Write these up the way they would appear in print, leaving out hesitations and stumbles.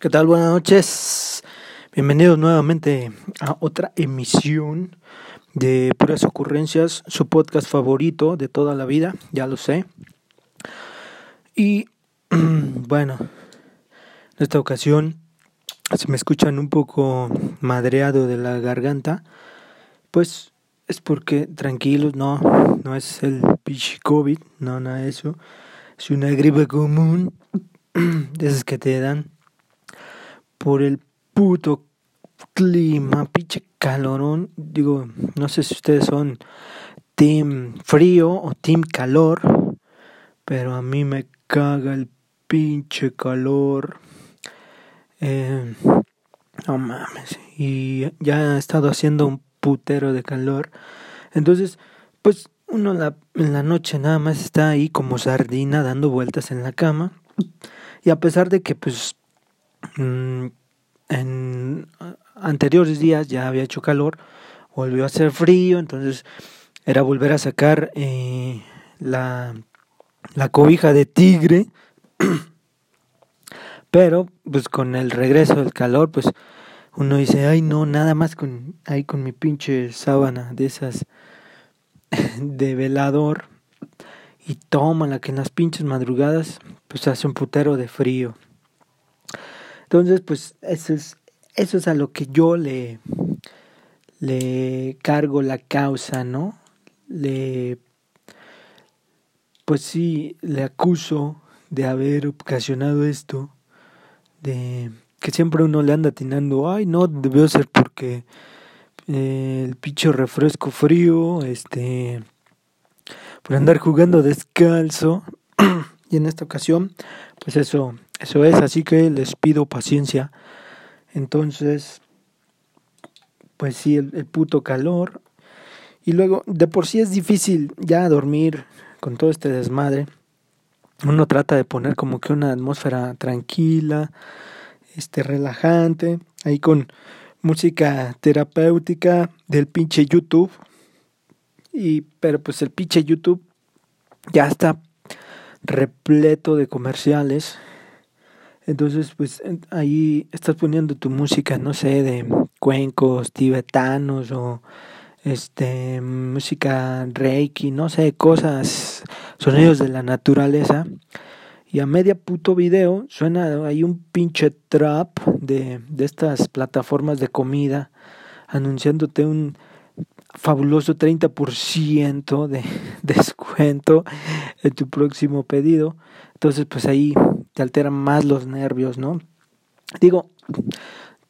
¿Qué tal? Buenas noches. Bienvenidos nuevamente a otra emisión de Puras Ocurrencias, su podcast favorito de toda la vida, ya lo sé. Y bueno, en esta ocasión se me escuchan un poco madreado de la garganta, pues es porque, tranquilos, no es el pinche COVID, no, nada de eso. Es una gripe común, de esas que te dan por el puto clima, pinche calorón. Digo, no sé si ustedes son team frío o team calor, pero a mí me caga el pinche calor. No mames, y ya ha estado haciendo un putero de calor. Entonces, pues uno en la noche nada más está ahí como sardina dando vueltas en la cama. Y a pesar de que pues en anteriores días ya había hecho calor, volvió a hacer frío, entonces era volver a sacar la cobija de tigre, pero pues con el regreso del calor, pues uno dice, ay no, nada más con mi pinche sábana de esas de velador, y tómala que en las pinches madrugadas pues hace un putero de frío. Entonces, pues eso es a lo que yo le cargo la causa, ¿no? Pues sí, le acuso de haber ocasionado esto, de que siempre uno le anda atinando, ay, no, debió ser porque el pinche refresco frío, por andar jugando descalzo. Y en esta ocasión, pues eso es, así que les pido paciencia. Entonces, pues sí, el puto calor. Y luego, de por sí es difícil ya dormir con todo este desmadre. Uno trata de poner como que una atmósfera tranquila, relajante, ahí con música terapéutica del pinche YouTube. Pero pues el pinche YouTube ya está repleto de comerciales. Entonces pues ahí estás poniendo tu música, no sé, de cuencos tibetanos o música reiki, no sé, cosas, sonidos de la naturaleza, y a media puto video suena ahí un pinche trap de estas plataformas de comida anunciándote un fabuloso 30% de descuento en tu próximo pedido. Entonces pues ahí te alteran más los nervios, ¿no? Digo,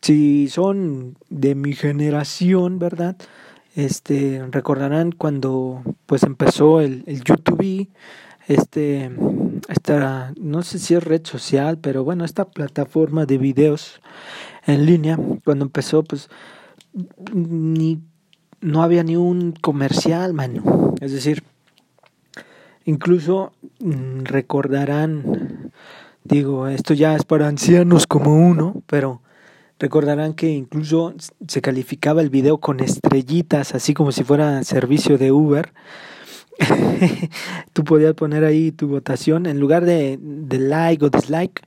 si son de mi generación, ¿verdad? Recordarán cuando pues empezó el YouTube, esta, no sé si es red social, pero bueno, esta plataforma de videos en línea, cuando empezó pues no había ni un comercial, mano. Es decir, incluso recordarán, digo, esto ya es para ancianos como uno, pero recordarán que incluso se calificaba el video con estrellitas, así como si fuera servicio de Uber. Tú podías poner ahí tu votación, en lugar de like o dislike,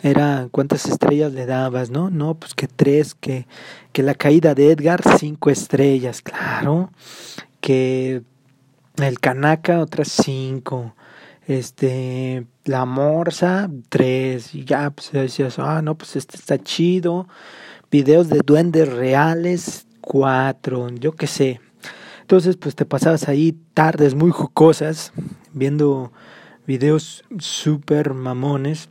era cuántas estrellas le dabas, ¿no? No, pues que 3, que la caída de Edgar, 5 estrellas, claro, que el Kanaka, otras 5, la Morsa, 3, y ya, pues decías, ah, no, pues está chido, videos de duendes reales, 4, yo qué sé. Entonces, pues te pasabas ahí tardes muy jocosas, viendo videos súper mamones,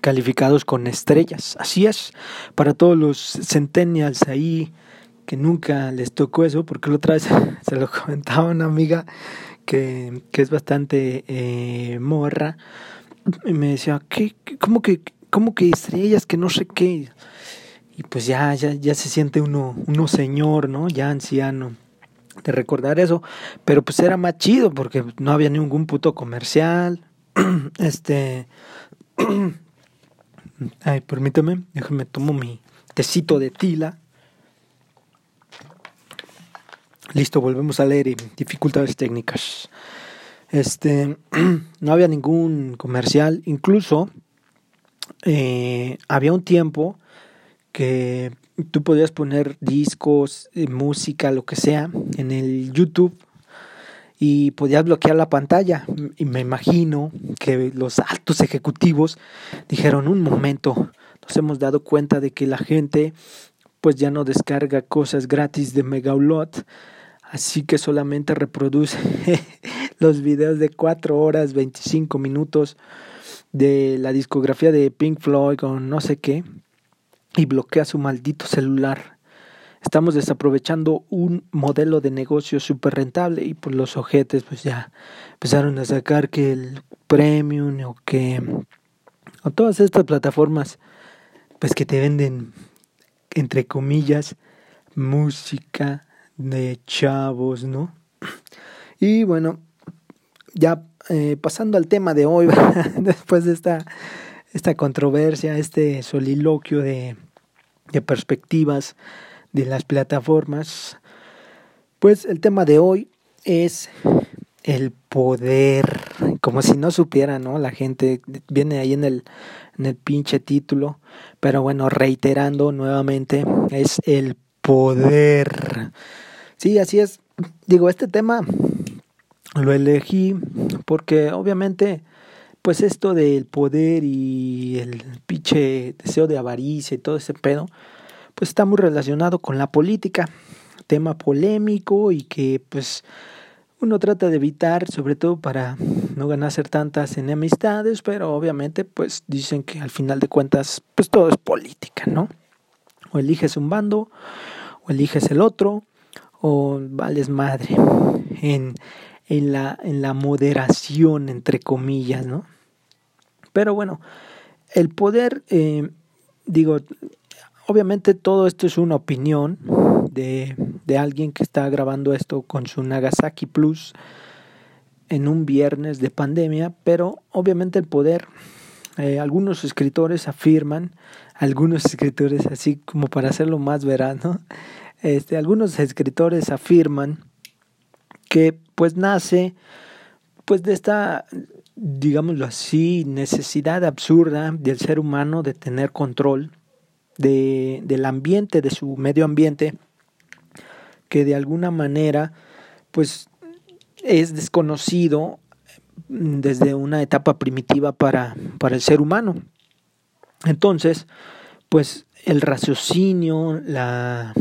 calificados con estrellas. Así es, para todos los centennials ahí que nunca les tocó eso, porque la otra vez se lo comentaba una amiga que es bastante morra, y me decía, ¿cómo que estrellas, que no sé qué? Y pues ya se siente uno señor, ¿no? Ya anciano, de recordar eso. Pero pues era más chido porque no había ningún puto comercial. Ay, permítame, déjame tomo mi tecito de tila. Listo, volvemos al aire. Dificultades técnicas. No había ningún comercial. Incluso había un tiempo que tú podías poner discos, música, lo que sea, en el YouTube y podías bloquear la pantalla. Y me imagino que los altos ejecutivos dijeron: un momento, nos hemos dado cuenta de que la gente pues ya no descarga cosas gratis de Megaupload, así que solamente reproduce los videos de 4 horas 25 minutos de la discografía de Pink Floyd o no sé qué, y bloquea su maldito celular. Estamos desaprovechando un modelo de negocio súper rentable. Y pues los ojetes pues ya empezaron a sacar que el Premium o que o todas estas plataformas pues que te venden, entre comillas, música de chavos, ¿no? Y bueno, ya pasando al tema de hoy, después de esta controversia, este soliloquio de perspectivas de las plataformas, pues el tema de hoy es el poder. Como si no supiera, ¿no? La gente viene ahí en el pinche título, pero bueno, reiterando nuevamente, es el poder. Sí, así es. Digo, este tema lo elegí porque obviamente pues esto del poder y el pinche deseo de avaricia y todo ese pedo pues está muy relacionado con la política, tema polémico y que pues uno trata de evitar, sobre todo para no ganarse tantas enemistades, pero obviamente pues dicen que al final de cuentas pues todo es política, ¿no? O eliges un bando o eliges el otro o vales madre en la moderación, entre comillas, ¿no? Pero bueno, el poder, digo, obviamente todo esto es una opinión de alguien que está grabando esto con su Nagasaki Plus en un viernes de pandemia, pero obviamente el poder, algunos escritores afirman, algunos escritores, así como para hacerlo más veraz, ¿no? Algunos escritores afirman que pues nace pues de esta, digámoslo así, necesidad absurda del ser humano de tener control del ambiente, de su medio ambiente, que de alguna manera pues es desconocido desde una etapa primitiva para el ser humano. Entonces, pues el raciocinio, la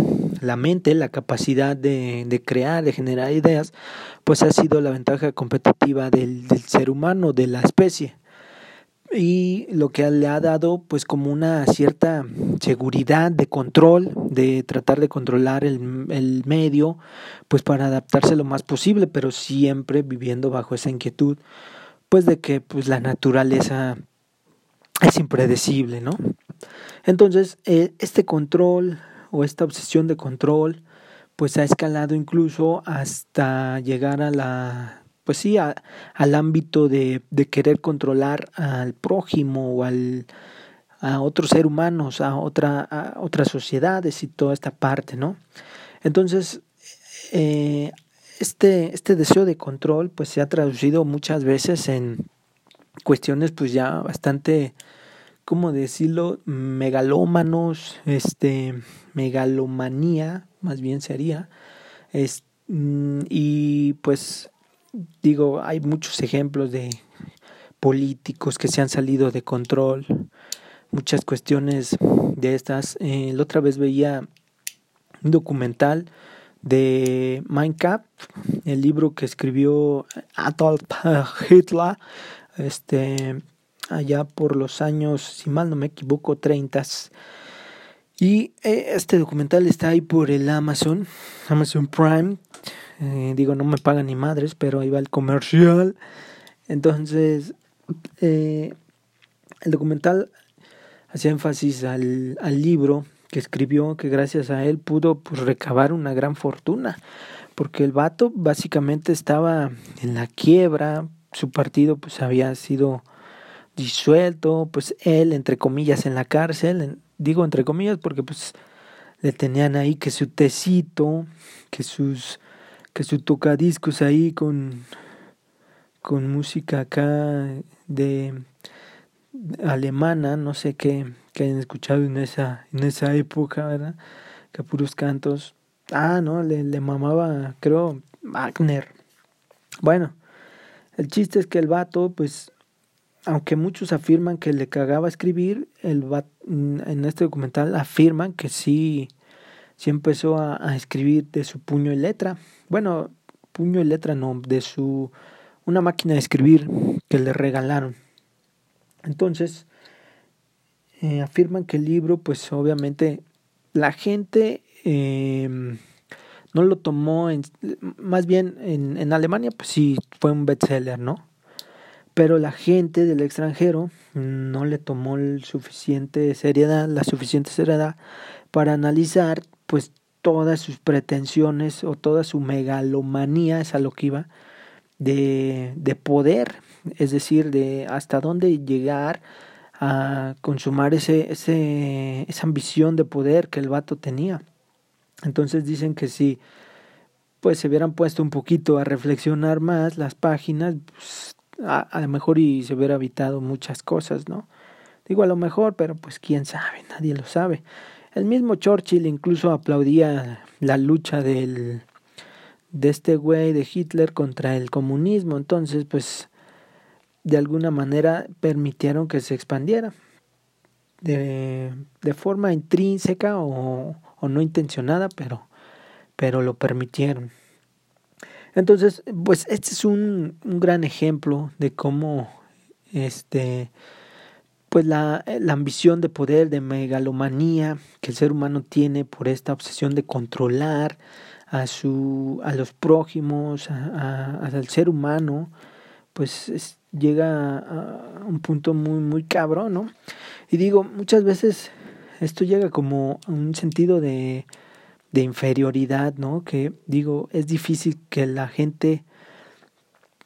mente, la capacidad de crear, de generar ideas, pues ha sido la ventaja competitiva del ser humano, de la especie. Y lo que le ha dado pues como una cierta seguridad de control, de tratar de controlar el medio, pues para adaptarse lo más posible, pero siempre viviendo bajo esa inquietud pues de que pues la naturaleza es impredecible, ¿no? Entonces, este control o esta obsesión de control pues ha escalado incluso hasta llegar a la, pues sí, al ámbito de querer controlar al prójimo o a otros seres humanos, a otras sociedades y toda esta parte, ¿no? Entonces, este deseo de control pues se ha traducido muchas veces en cuestiones pues ya bastante, ¿cómo decirlo?, megalómanos, megalomanía más bien sería, y pues digo, hay muchos ejemplos de políticos que se han salido de control, muchas cuestiones de estas. La otra vez veía un documental de Mein Kampf, el libro que escribió Adolf Hitler, allá por los años, si mal no me equivoco, 30s. Y este documental está ahí por el Amazon Prime. Digo, no me pagan ni madres, pero ahí va el comercial. Entonces, el documental hacía énfasis al libro que escribió, que gracias a él pudo pues recabar una gran fortuna, porque el vato básicamente estaba en la quiebra, su partido pues había sido disuelto, pues él, entre comillas, en la cárcel, digo entre comillas porque pues le tenían ahí que su tecito, que su tocadiscos ahí con música acá alemana, no sé qué hayan escuchado en esa época, ¿verdad? Que puros cantos. Ah, no, le mamaba, creo, Wagner. Bueno, el chiste es que el vato, pues, aunque muchos afirman que le cagaba escribir, en este documental afirman que sí empezó a escribir de su puño y letra. Bueno, puño y letra no, de una máquina de escribir que le regalaron. Entonces, afirman que el libro, pues, obviamente, la gente no lo tomó, más bien en Alemania, pues sí fue un bestseller, ¿no? Pero la gente del extranjero no le tomó la suficiente seriedad para analizar, pues, todas sus pretensiones o toda su megalomanía, es a lo que iba, de poder, es decir, de hasta dónde llegar a consumar esa ambición de poder que el vato tenía. Entonces dicen que si pues se hubieran puesto un poquito a reflexionar más las páginas, pues, a lo mejor y se hubiera evitado muchas cosas, ¿no? Digo a lo mejor, pero pues quién sabe, nadie lo sabe. El mismo Churchill incluso aplaudía la lucha de este güey de Hitler contra el comunismo. Entonces, pues, de alguna manera permitieron que se expandiera de forma intrínseca o no intencionada, pero lo permitieron. Entonces, pues, este es un gran ejemplo de cómo pues la ambición de poder, de megalomanía que el ser humano tiene por esta obsesión de controlar a los prójimos, al ser humano, pues llega a un punto muy, muy cabrón, ¿no? Y digo, muchas veces esto llega como a un sentido de inferioridad, ¿no? Que digo, es difícil que la gente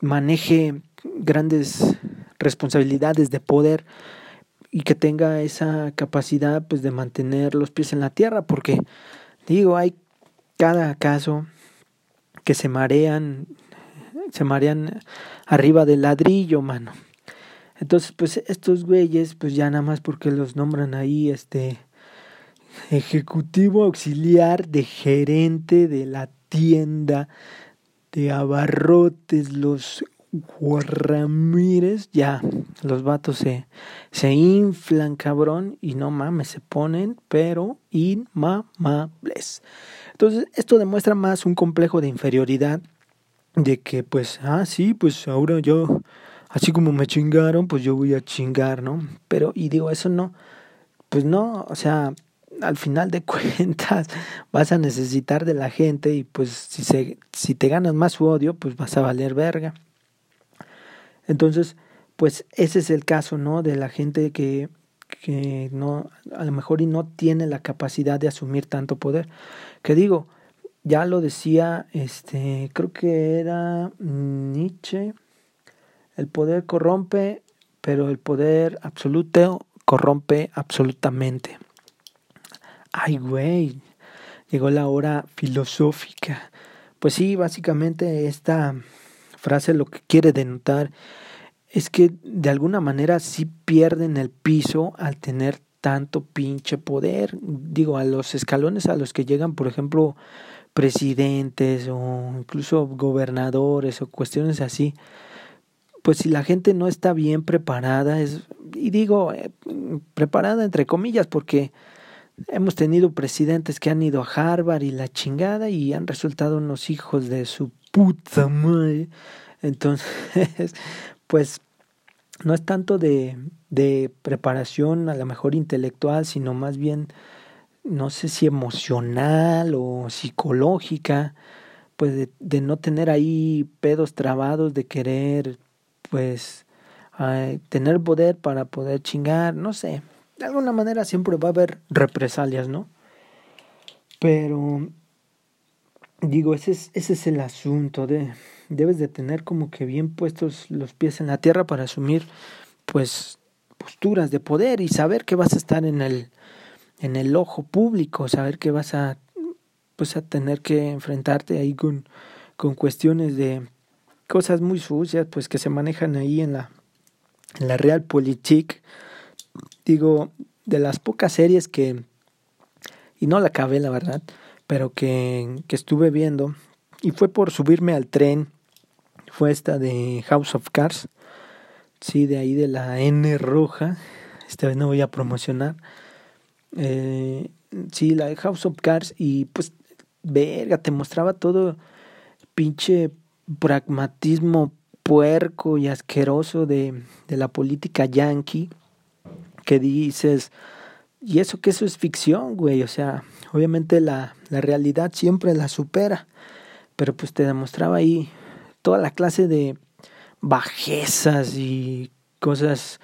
maneje grandes responsabilidades de poder y que tenga esa capacidad, pues, de mantener los pies en la tierra, porque digo, hay cada caso que se marean arriba del ladrillo, mano. Entonces, pues, estos güeyes, pues, ya nada más porque los nombran ahí, ejecutivo auxiliar de gerente de la tienda de abarrotes, los Ramírez, ya, los vatos se inflan, cabrón, y no mames, se ponen, pero inmamables. Entonces, esto demuestra más un complejo de inferioridad, de que, pues, sí, pues, ahora yo, así como me chingaron, pues yo voy a chingar, ¿no? Pero, y digo, eso no, pues no, o sea, al final de cuentas vas a necesitar de la gente y, pues, si te ganas más su odio, pues vas a valer verga. Entonces, pues, ese es el caso, ¿no? De la gente que no, a lo mejor y no tiene la capacidad de asumir tanto poder. Que digo, ya lo decía, creo que era Nietzsche. El poder corrompe, pero el poder absoluto corrompe absolutamente. Ay, güey, llegó la hora filosófica. Pues sí, básicamente esta frase lo que quiere denotar es que de alguna manera sí pierden el piso al tener tanto pinche poder. Digo, a los escalones a los que llegan, por ejemplo, presidentes o incluso gobernadores o cuestiones así, pues si la gente no está bien preparada, y digo preparada entre comillas, porque hemos tenido presidentes que han ido a Harvard y la chingada y han resultado unos hijos de su puta madre. Entonces, pues, no es tanto de preparación a lo mejor intelectual, sino más bien, no sé si emocional o psicológica, pues de no tener ahí pedos trabados, de querer, pues, tener poder para poder chingar, no sé. De alguna manera siempre va a haber represalias, ¿no? Pero, digo, ese es el asunto. Debes de tener como que bien puestos los pies en la tierra para asumir, pues, posturas de poder y saber que vas a estar en el ojo público, saber que vas a, pues, a tener que enfrentarte ahí con cuestiones de cosas muy sucias, pues, que se manejan ahí en la en la Realpolitik, digo, de las pocas series que, y no la acabé la verdad, pero que estuve viendo, y fue por subirme al tren, fue esta de House of Cards, sí, de ahí de la N roja, esta vez no voy a promocionar, sí, la de House of Cards, y pues, verga, te mostraba todo pinche pragmatismo puerco y asqueroso de la política yanqui, que dices, y eso que eso es ficción, güey, o sea, obviamente la realidad siempre la supera, pero pues te demostraba ahí toda la clase de bajezas y cosas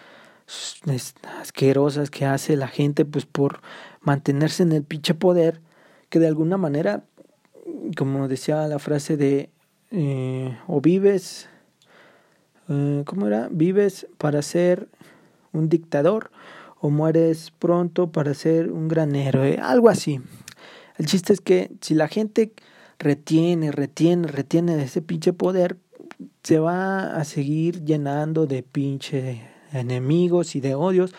asquerosas que hace la gente pues por mantenerse en el pinche poder, que de alguna manera, como decía la frase de o vives, ¿cómo era? Vives para ser un dictador o mueres pronto para ser un gran héroe, algo así. El chiste es que si la gente retiene de ese pinche poder, se va a seguir llenando de pinche enemigos y de odios,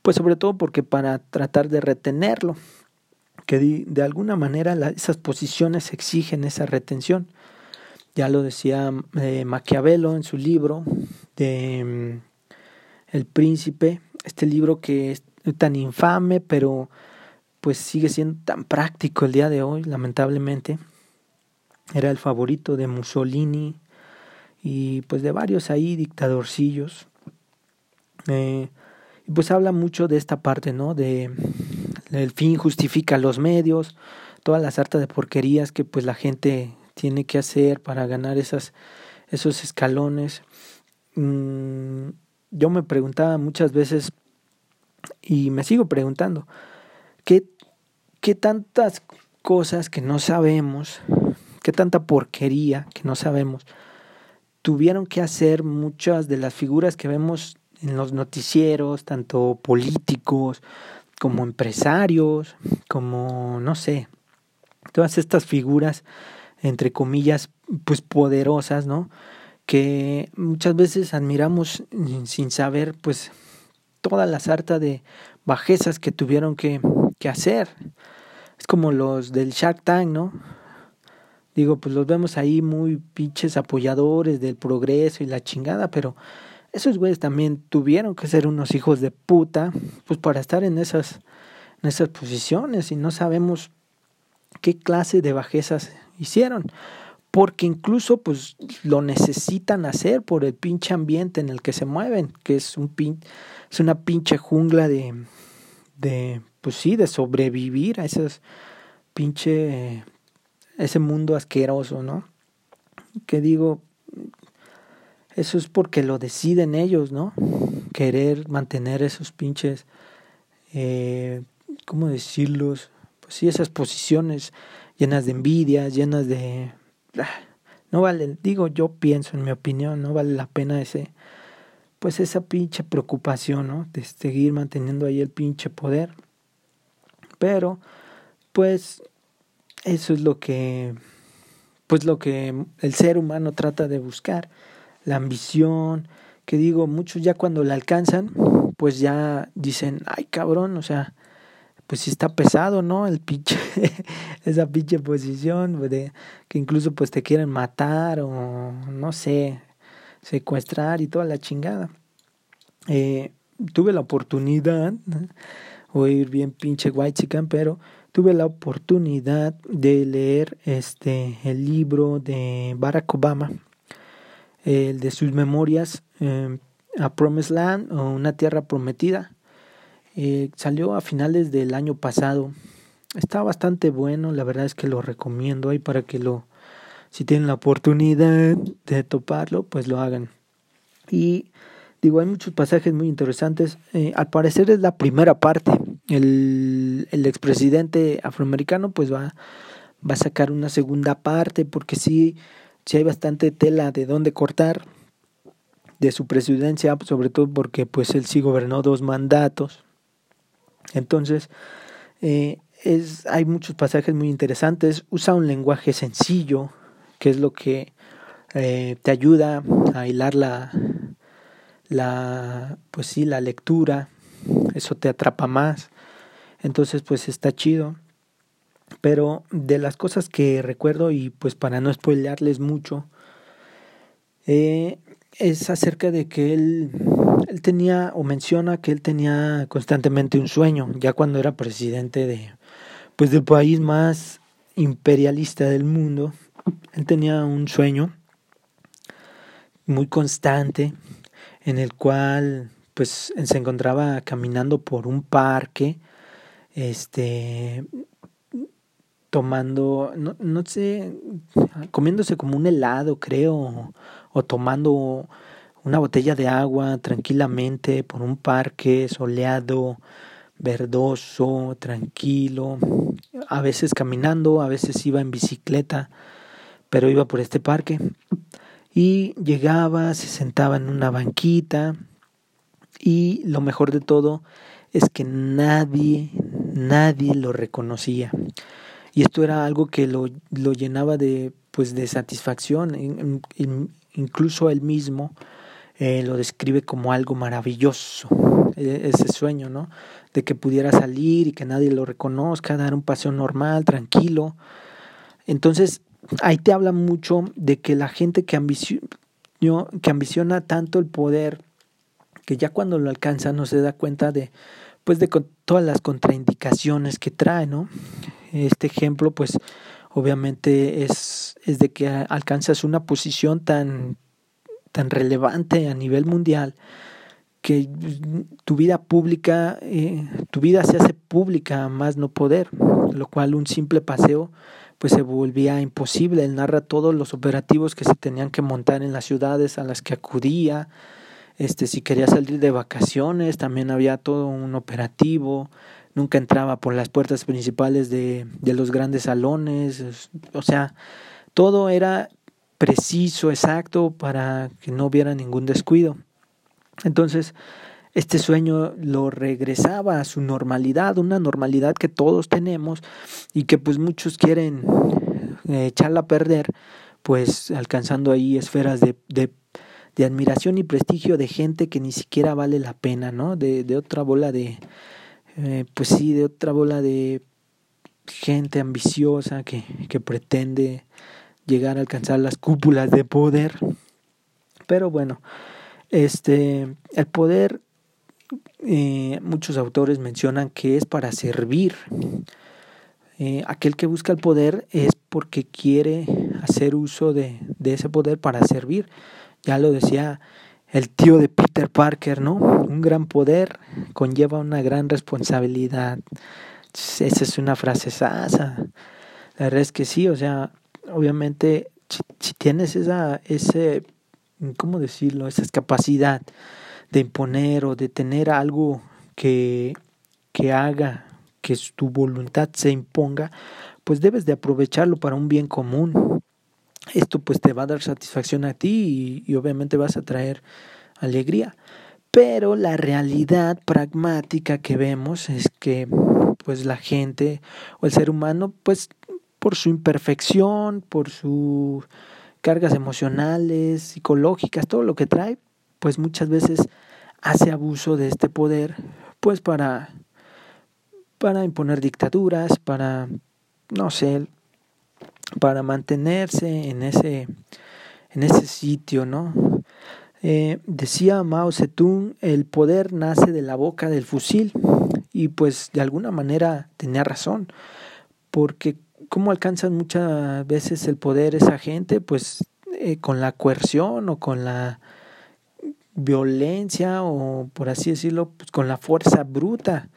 pues sobre todo porque para tratar de retenerlo, que de alguna manera esas posiciones exigen esa retención. Ya lo decía Maquiavelo en su libro de El Príncipe, este libro que es tan infame, pero pues sigue siendo tan práctico el día de hoy, lamentablemente. Era el favorito de Mussolini y pues de varios ahí dictadorcillos. Pues habla mucho de esta parte, ¿no? El fin justifica los medios, todas las hartas de porquerías que pues la gente tiene que hacer para ganar esos escalones. Yo me preguntaba muchas veces y me sigo preguntando, ¿qué tantas cosas que no sabemos, qué tanta porquería que no sabemos, tuvieron que hacer muchas de las figuras que vemos en los noticieros, tanto políticos como empresarios, como, no sé, todas estas figuras, entre comillas, pues poderosas, ¿no? Que muchas veces admiramos sin saber, pues, toda la sarta de bajezas que tuvieron que hacer. Es como los del Shark Tank, ¿no? Digo, pues los vemos ahí muy pinches apoyadores del progreso y la chingada, pero esos güeyes también tuvieron que ser unos hijos de puta, pues para estar en esas posiciones, y no sabemos qué clase de bajezas hicieron, porque incluso pues lo necesitan hacer por el pinche ambiente en el que se mueven, que es una pinche jungla de pues sí, de sobrevivir a esas pinche ese mundo asqueroso, ¿no? Que digo, eso es porque lo deciden ellos, ¿no? Querer mantener esos pinches, ¿cómo decirlos? Pues sí, esas posiciones llenas de envidias, llenas de... No vale, digo, yo pienso, en mi opinión, no vale la pena pues esa pinche preocupación, ¿no? De seguir manteniendo ahí el pinche poder. Pero, pues, eso es lo que el ser humano trata de buscar, la ambición, que digo, muchos ya cuando la alcanzan, pues ya dicen, ay cabrón, o sea, pues sí está pesado, ¿no? El pinche, esa pinche posición, pues, que incluso pues te quieren matar o no sé, secuestrar y toda la chingada. Tuve la oportunidad, ¿no? Voy a ir bien pinche whitezican, pero tuve la oportunidad de leer el libro de Barack Obama, el de sus memorias, A Promised Land o Una Tierra Prometida. Salió a finales del año pasado. Está bastante bueno, la verdad es que lo recomiendo ahí para que si tienen la oportunidad de toparlo, pues lo hagan. Y digo, hay muchos pasajes muy interesantes. Al parecer es la primera parte. El expresidente afroamericano pues va a sacar una segunda parte, porque sí hay bastante tela de dónde cortar de su presidencia, sobre todo porque pues él sí gobernó 2 mandatos. Entonces hay muchos pasajes muy interesantes. Usa un lenguaje sencillo, que es lo que te ayuda a hilar la pues sí, la lectura, eso te atrapa más. Entonces, pues está chido. Pero de las cosas que recuerdo, y pues para no spoilearles mucho, es acerca de que él tenía, o menciona que él tenía constantemente un sueño, ya cuando era presidente del país más imperialista del mundo. Él tenía un sueño muy constante en el cual pues se encontraba caminando por un parque, tomando, no sé, comiéndose como un helado, creo, o tomando una botella de agua tranquilamente por un parque soleado, verdoso, tranquilo, a veces caminando, a veces iba en bicicleta, pero iba por este parque y llegaba, se sentaba en una banquita, y lo mejor de todo es que nadie lo reconocía, y esto era algo que lo llenaba de satisfacción. Incluso él mismo lo describe como algo maravilloso, ese sueño, ¿no? De que pudiera salir y que nadie lo reconozca, dar un paseo normal, tranquilo. Entonces, ahí te habla mucho de que la gente que ambiciona tanto el poder, que ya cuando lo alcanza no se da cuenta de todas las contraindicaciones que trae, ¿no? Este ejemplo, pues, obviamente es de que alcanzas una posición tan relevante a nivel mundial que tu vida se hace pública a más no poder, lo cual un simple paseo pues se volvía imposible. Él narra todos los operativos que se tenían que montar en las ciudades a las que acudía. Si quería salir de vacaciones, también había todo un operativo. Nunca entraba por las puertas principales de los grandes salones. O sea, todo era preciso, exacto, para que no hubiera ningún descuido. Entonces, este sueño lo regresaba a su normalidad, una normalidad que todos tenemos y que pues muchos quieren echarla a perder, pues alcanzando ahí esferas de admiración y prestigio de gente que ni siquiera vale la pena, ¿no? De otra bola de gente ambiciosa que pretende llegar a alcanzar las cúpulas de poder. Pero bueno, el poder, muchos autores mencionan que es para servir. Aquel que busca el poder es porque quiere hacer uso de ese poder para servir. Ya lo decía el tío de Peter Parker, ¿no? Un gran poder conlleva una gran responsabilidad. Esa es una frase sasa. La verdad es que sí, o sea, obviamente si tienes esa capacidad de imponer o de tener algo que haga que tu voluntad se imponga, pues debes de aprovecharlo para un bien común. Esto pues te va a dar satisfacción a ti y obviamente vas a traer alegría. Pero la realidad pragmática que vemos es que pues la gente o el ser humano, pues por su imperfección, por sus cargas emocionales, psicológicas, todo lo que trae, pues muchas veces hace abuso de este poder pues para imponer dictaduras, para, no sé, para mantenerse en ese sitio, ¿no? Decía Mao Zedong, el poder nace de la boca del fusil, y pues de alguna manera tenía razón, porque ¿cómo alcanzan muchas veces el poder esa gente? Pues con la coerción o con la violencia, o por así decirlo, pues, con la fuerza bruta,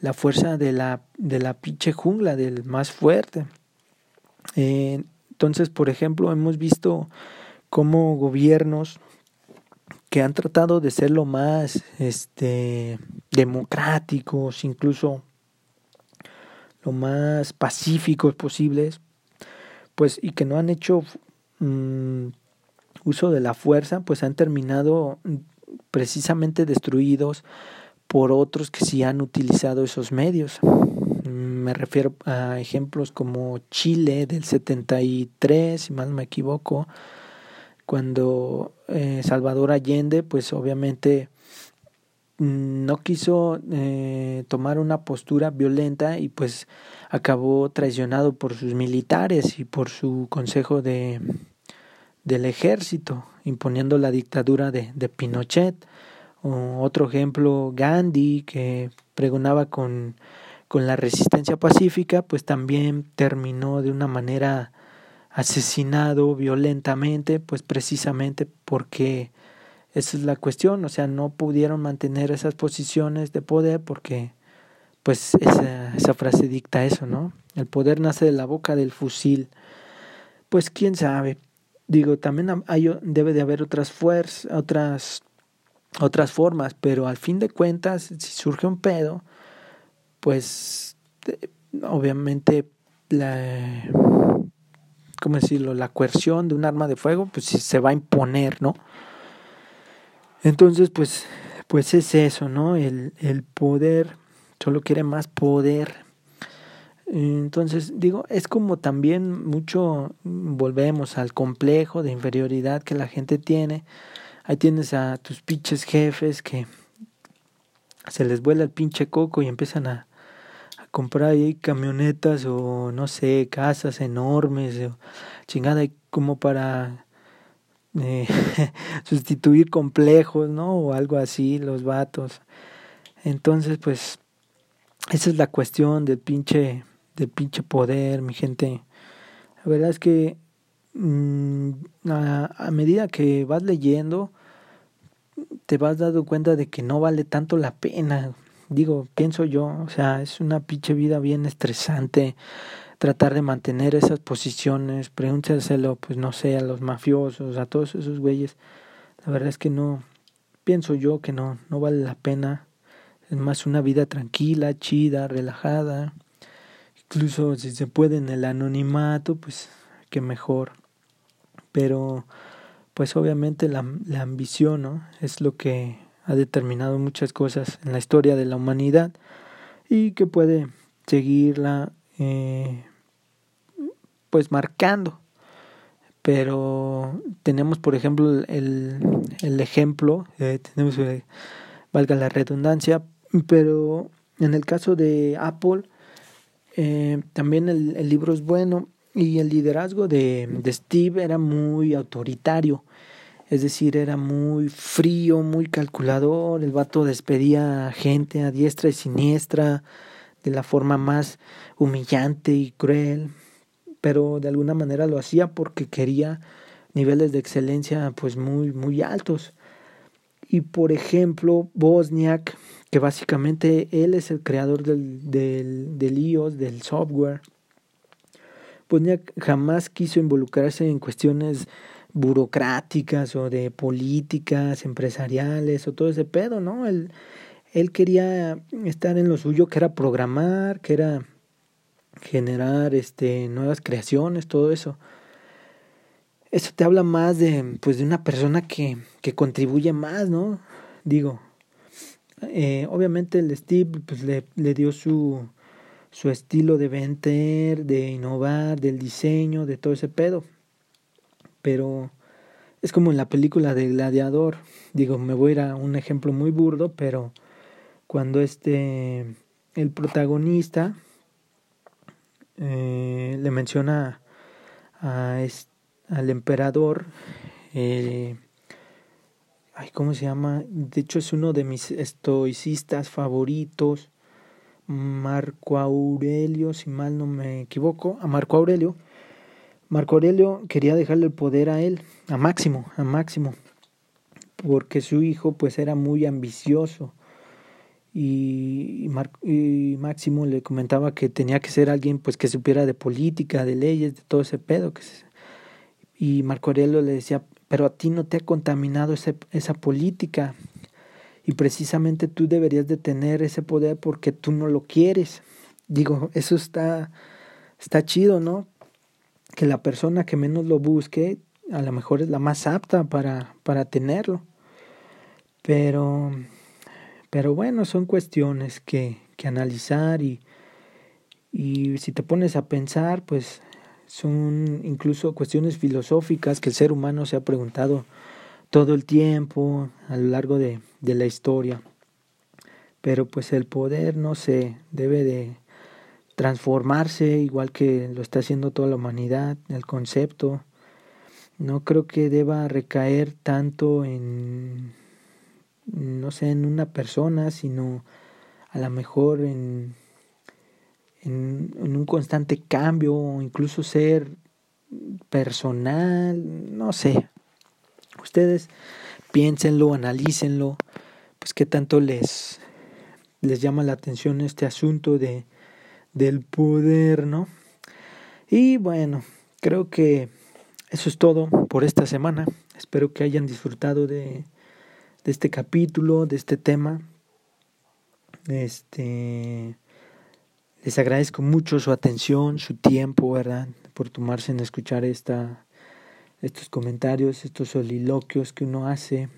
la fuerza de la pinche jungla, del más fuerte. Entonces, por ejemplo, hemos visto cómo gobiernos que han tratado de ser lo más democráticos, incluso lo más pacíficos posibles, pues, y que no han hecho uso de la fuerza, pues han terminado precisamente destruidos por otros que sí han utilizado esos medios. Me refiero a ejemplos como Chile del 73, si mal no me equivoco, cuando Salvador Allende, pues obviamente no quiso tomar una postura violenta y pues acabó traicionado por sus militares y por su consejo del ejército, imponiendo la dictadura de Pinochet. Otro ejemplo, Gandhi, que pregonaba con la resistencia pacífica, pues también terminó de una manera asesinado violentamente, pues precisamente porque esa es la cuestión, o sea, no pudieron mantener esas posiciones de poder porque pues esa frase dicta eso, ¿no? El poder nace de la boca del fusil. Pues quién sabe. Digo, también debe de haber otras formas, pero al fin de cuentas, si surge un pedo, pues obviamente la coerción de un arma de fuego pues se va a imponer, ¿no? Entonces, pues es eso, ¿no? El poder solo quiere más poder. Entonces, digo, es como también mucho volvemos al complejo de inferioridad que la gente tiene. Ahí tienes a tus pinches jefes que se les vuela el pinche coco y empiezan a comprar ahí camionetas o no sé, casas enormes o chingada, como para sustituir complejos, ¿no? O algo así, los vatos. Entonces, pues, esa es la cuestión del pinche poder, mi gente. La verdad es que a medida que vas leyendo, te vas dando cuenta de que no vale tanto la pena. Digo, pienso yo, o sea, es una pinche vida bien estresante tratar de mantener esas posiciones. Pregúntenselo, pues no sé, a los mafiosos, a todos esos güeyes. La verdad es que no, pienso yo que no vale la pena. Es más una vida tranquila, chida, relajada. Incluso si se puede en el anonimato, pues que mejor. Pero pues obviamente la ambición, ¿no? Es lo que ha determinado muchas cosas en la historia de la humanidad y que puede seguirla pues marcando. Pero tenemos, por ejemplo, el ejemplo, tenemos, valga la redundancia, pero en el caso de Apple, también el libro es bueno, y el liderazgo de Steve era muy autoritario, es decir, era muy frío, muy calculador. El vato despedía a gente a diestra y siniestra de la forma más humillante y cruel, pero de alguna manera lo hacía porque quería niveles de excelencia pues muy, muy altos. Y por ejemplo, Bosniak, que básicamente él es el creador del iOS, del software. Bosniak jamás quiso involucrarse en cuestiones burocráticas o de políticas empresariales o todo ese pedo, ¿no? Él quería estar en lo suyo, que era programar, que era generar nuevas creaciones, todo eso. Eso te habla más de una persona que contribuye más, ¿no? Digo, obviamente el Steve pues, le dio su estilo de vender, de innovar, del diseño, de todo ese pedo. Pero es como en la película de Gladiador. Digo, me voy a ir a un ejemplo muy burdo, pero cuando el protagonista le menciona al emperador, ¿cómo se llama? De hecho es uno de mis estoicistas favoritos, Marco Aurelio, si mal no me equivoco, a Marco Aurelio. Marco Aurelio quería dejarle el poder a él, a Máximo, porque su hijo pues era muy ambicioso y Máximo le comentaba que tenía que ser alguien pues que supiera de política, de leyes, de todo ese pedo y Marco Aurelio le decía, pero a ti no te ha contaminado esa política y precisamente tú deberías de tener ese poder porque tú no lo quieres. Digo, eso está chido, ¿no? Que la persona que menos lo busque a lo mejor es la más apta para tenerlo. Pero bueno, son cuestiones que analizar y si te pones a pensar, pues son incluso cuestiones filosóficas que el ser humano se ha preguntado todo el tiempo, a lo largo de la historia. Pero pues el poder, no sé, debe de transformarse, igual que lo está haciendo toda la humanidad, el concepto. No creo que deba recaer tanto en, no sé, en una persona, sino a lo mejor en un constante cambio, o incluso ser personal, no sé. Ustedes piénsenlo, analícenlo, pues qué tanto les llama la atención este asunto del poder, ¿no? Y bueno, creo que eso es todo por esta semana. Espero que hayan disfrutado de este capítulo, de este tema. Les agradezco mucho su atención, su tiempo, ¿verdad? Por tomarse en escuchar estos comentarios, estos soliloquios que uno hace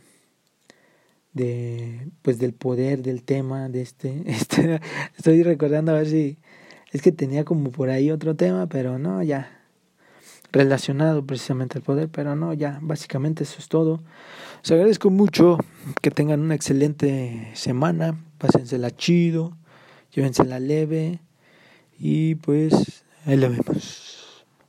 del poder, del tema, de este. Estoy recordando a ver si es que tenía como por ahí otro tema, pero no, ya. Relacionado precisamente al poder, pero no, ya, básicamente eso es todo. Les agradezco mucho, que tengan una excelente semana, pásensela chido, llévensela leve y pues ahí la vemos.